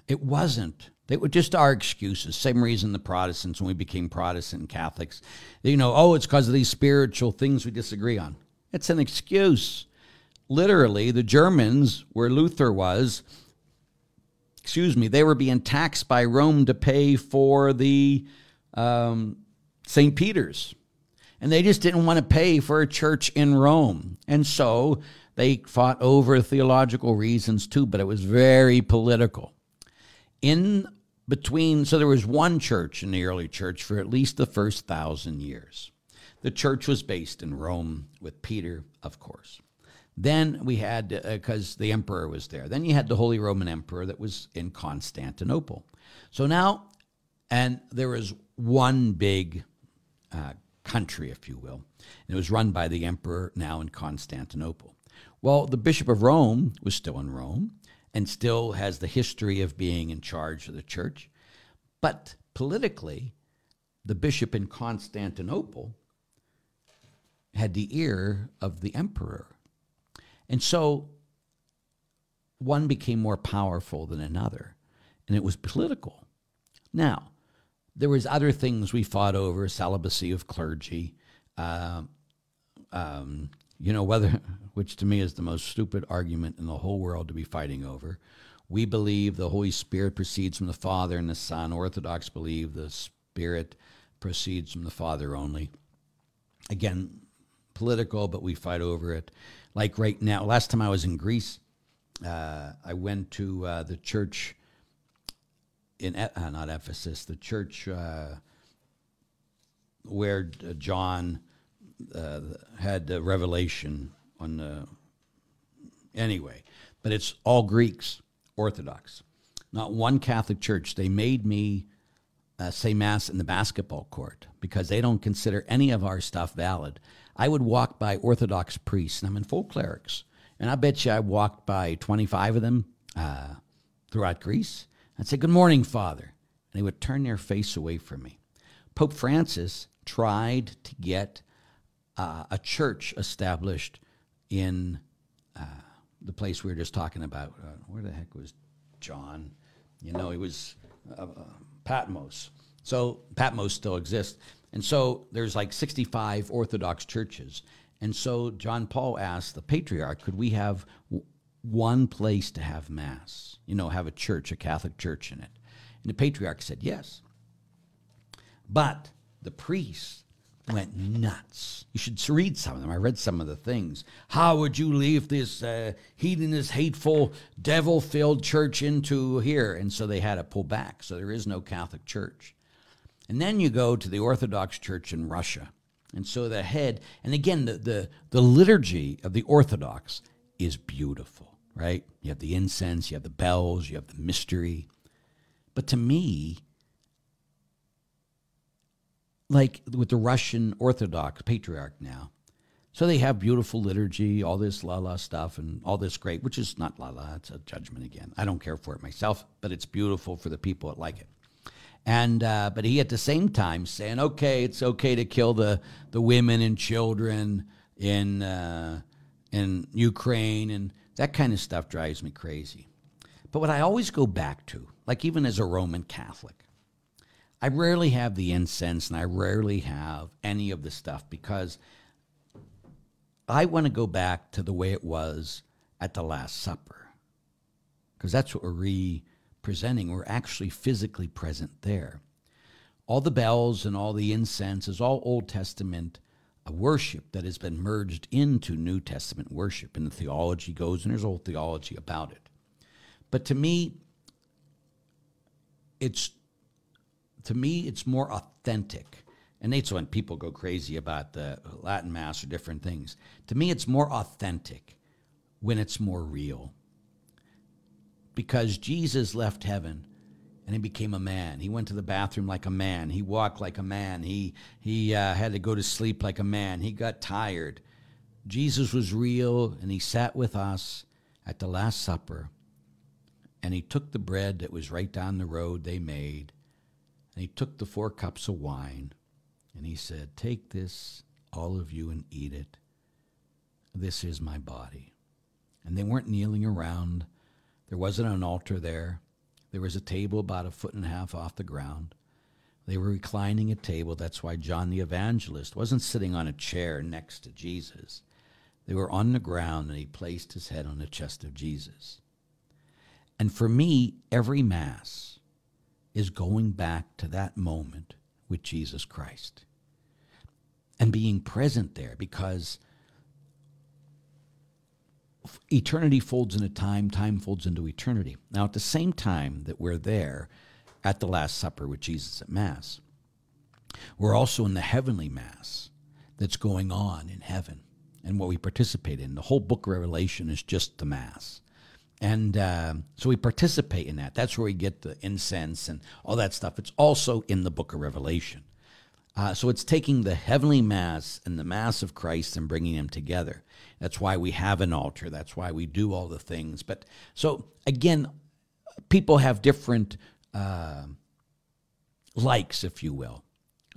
It wasn't. They were just our excuses. Same reason the Protestants, when we became Protestant and Catholics, it's because of these spiritual things we disagree on. It's an excuse. Literally, the Germans, where Luther was, they were being taxed by Rome to pay for the St. Peter's. And they just didn't want to pay for a church in Rome. And so they fought over theological reasons too, but it was very political. In between, so there was one church in the early church for at least the first 1,000 years. The church was based in Rome with Peter, of course. Then we had, because the emperor was there, then you had the Holy Roman Emperor that was in Constantinople. So now, and there was one big country, if you will, and it was run by the emperor now in Constantinople. Well, the Bishop of Rome was still in Rome and still has the history of being in charge of the church. But politically, the bishop in Constantinople had the ear of the emperor. And so one became more powerful than another, and it was political. Now, there was other things we fought over, celibacy of clergy, which to me is the most stupid argument in the whole world to be fighting over. We believe the Holy Spirit proceeds from the Father and the Son. Orthodox believe the Spirit proceeds from the Father only. Again, political, but we fight over it. Like right now, last time I was in Greece, I went to the church in, not Ephesus, the church where John had the revelation on the, anyway, but it's all Greeks, Orthodox. Not one Catholic church. They made me say mass in the basketball court because they don't consider any of our stuff valid. I would walk by Orthodox priests, and I'm in full clerics, and I bet you I walked by 25 of them throughout Greece. I'd say, "Good morning, Father," and they would turn their face away from me. Pope Francis tried to get a church established in the place we were just talking about. Where the heck was John? He was Patmos. So Patmos still exists. And so there's like 65 Orthodox churches. And so John Paul asked the patriarch, could we have one place to have mass, have a church, a Catholic church in it? And the patriarch said yes. But the priests went nuts. You should read some of them. I read some of the things. How would you leave this hedonist, hateful, devil-filled church into here? And so they had to pull back. So there is no Catholic church. And then you go to the Orthodox Church in Russia. And so the head, and again, the liturgy of the Orthodox is beautiful, right? You have the incense, you have the bells, you have the mystery. But to me, like with the Russian Orthodox patriarch now, so they have beautiful liturgy, all this la-la stuff and all this great, which is not la-la, it's a judgment again. I don't care for it myself, but it's beautiful for the people that like it. And but he at the same time saying, okay, it's okay to kill the women and children in Ukraine, and that kind of stuff drives me crazy. But what I always go back to, like even as a Roman Catholic, I rarely have the incense and I rarely have any of the stuff because I want to go back to the way it was at the Last Supper because that's what we're presenting, we're actually physically present there. All the bells and all the incense is all Old Testament worship that has been merged into New Testament worship, and the theology goes, and there's old theology about it. But to me, it's more authentic And that's when people go crazy about the Latin Mass or different things. To me, it's more authentic when it's more real. Because Jesus left heaven and he became a man. He went to the bathroom like a man. He walked like a man. He had to go to sleep like a man. He got tired. Jesus was real, and he sat with us at the Last Supper, and he took the bread that was right down the road they made, and he took the 4 cups of wine, and he said, "Take this, all of you, and eat it. This is my body." And they weren't kneeling around. There wasn't an altar there. There was a table about a foot and a half off the ground. They were reclining at table. That's why John the Evangelist wasn't sitting on a chair next to Jesus. They were on the ground, and he placed his head on the chest of Jesus. And for me, every Mass is going back to that moment with Jesus Christ and being present there, because eternity folds into time, time folds into eternity. Now, at the same time that we're there at the Last Supper with Jesus at Mass, we're also in the heavenly Mass that's going on in heaven and what we participate in. The whole book of Revelation is just the Mass. And so we participate in that. That's where we get the incense and all that stuff. It's also in the book of Revelation. So it's taking the heavenly Mass and the Mass of Christ and bringing them together. That's why we have an altar. That's why we do all the things. But so, again, people have different likes, if you will.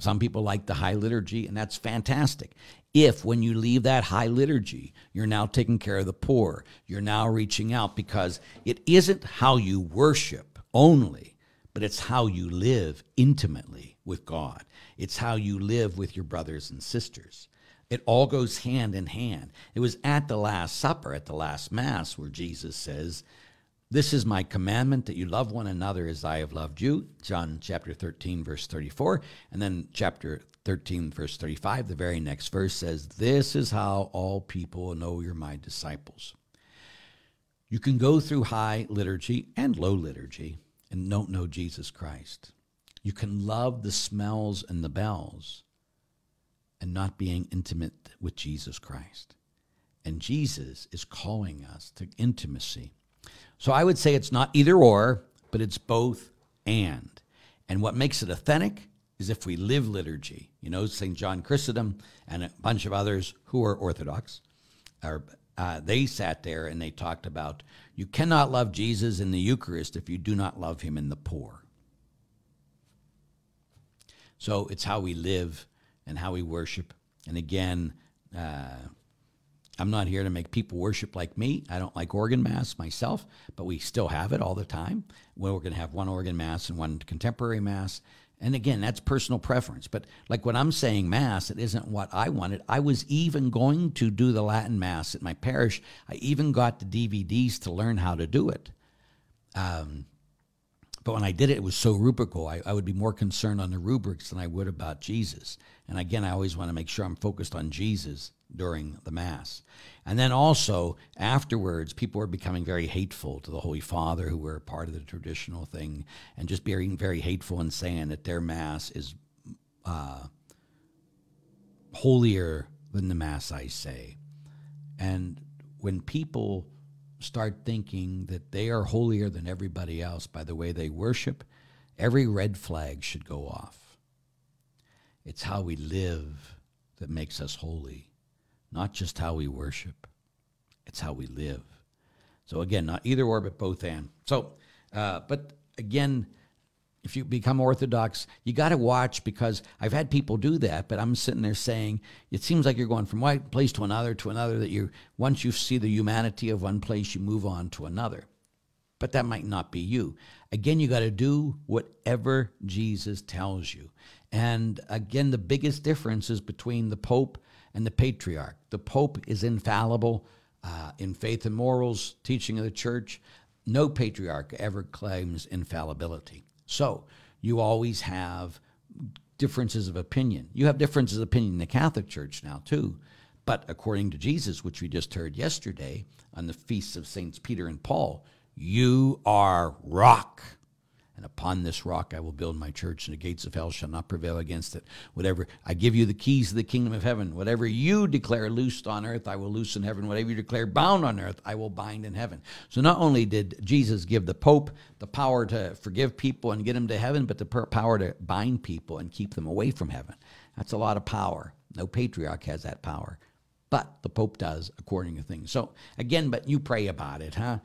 Some people like the high liturgy, and that's fantastic. If when you leave that high liturgy, you're now taking care of the poor, you're now reaching out, because it isn't how you worship only, but it's how you live intimately with God. It's how you live with your brothers and sisters. It all goes hand in hand. It was at the Last Supper, at the last Mass, where Jesus says, "This is my commandment, that you love one another as I have loved you," John chapter 13, verse 34. And then chapter 13, verse 35, the very next verse says, "This is how all people know you're my disciples." You can go through high liturgy and low liturgy and don't know Jesus Christ. You can love the smells and the bells and not being intimate with Jesus Christ. And Jesus is calling us to intimacy. So I would say it's not either or, but it's both and. And what makes it authentic is if we live liturgy. You know, St. John Chrysostom and a bunch of others who are Orthodox, they sat there and they talked about, you cannot love Jesus in the Eucharist if you do not love him in the poor. So it's how we live and how we worship. And again, I'm not here to make people worship like me. I don't like organ Mass myself, but we still have it all the time. Well, we're going to have one organ Mass and one contemporary Mass. And again, that's personal preference. But like when I'm saying Mass, it isn't what I wanted. I was even going to do the Latin Mass at my parish. I even got the DVDs to learn how to do it. But when I did it, it was so rubrical. I would be more concerned on the rubrics than I would about Jesus. And again, I always want to make sure I'm focused on Jesus during the Mass. And then also, afterwards, people were becoming very hateful to the Holy Father, who were part of the traditional thing, and just being very hateful and saying that their Mass is holier than the Mass I say. And when people start thinking that they are holier than everybody else by the way they worship, every red flag should go off. It's how we live that makes us holy, not just how we worship. It's how we live. So again, not either or, but both and. So, but again, if you become Orthodox, you got to watch, because I've had people do that, but I'm sitting there saying, it seems like you're going from one place to another, that you, once you see the humanity of one place, you move on to another. But that might not be you. Again, you got to do whatever Jesus tells you. And again, the biggest difference is between the Pope and the Patriarch. The Pope is infallible in faith and morals, teaching of the Church. No Patriarch ever claims infallibility. So you always have differences of opinion. You have differences of opinion in the Catholic Church now too. But according to Jesus, which we just heard yesterday on the feasts of Saints Peter and Paul, you are rock. And Upon this rock I will build my church, and the gates of hell shall not prevail against it. Whatever, I give you the keys of the kingdom of heaven. Whatever you declare loosed on earth, I will loose in heaven. Whatever you declare bound on earth, I will bind in heaven. So not only did Jesus give the Pope the power to forgive people and get them to heaven, but the power to bind people and keep them away from heaven. That's a lot of power. No patriarch has that power, but the Pope does, according to things. So again, but you pray about it, huh?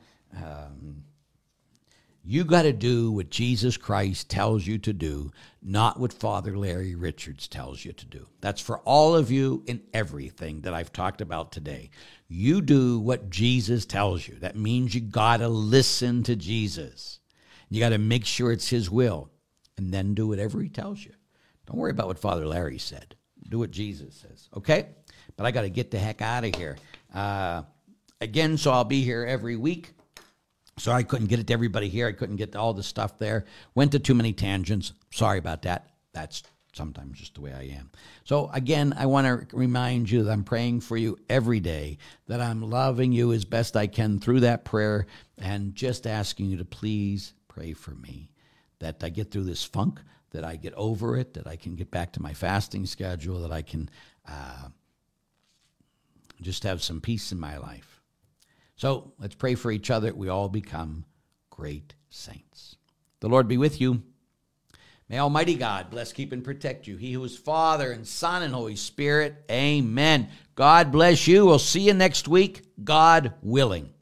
You got to do what Jesus Christ tells you to do, not what Father Larry Richards tells you to do. That's for all of you in everything that I've talked about today. You do what Jesus tells you. That means you got to listen to Jesus. You got to make sure it's his will, and then do whatever he tells you. Don't worry about what Father Larry said. Do what Jesus says, okay? But I got to get the heck out of here. Again, so I'll be here every week. So I couldn't get it to everybody here. I couldn't get to all the stuff there. Went to too many tangents. Sorry about that. That's sometimes just the way I am. So again, I want to remind you that I'm praying for you every day, that I'm loving you as best I can through that prayer, and just asking you to please pray for me, that I get through this funk, that I get over it, that I can get back to my fasting schedule, that I can just have some peace in my life. So let's pray for each other. We all become great saints. The Lord be with you. May Almighty God bless, keep, and protect you. He who is Father and Son and Holy Spirit. Amen. God bless you. We'll see you next week, God willing.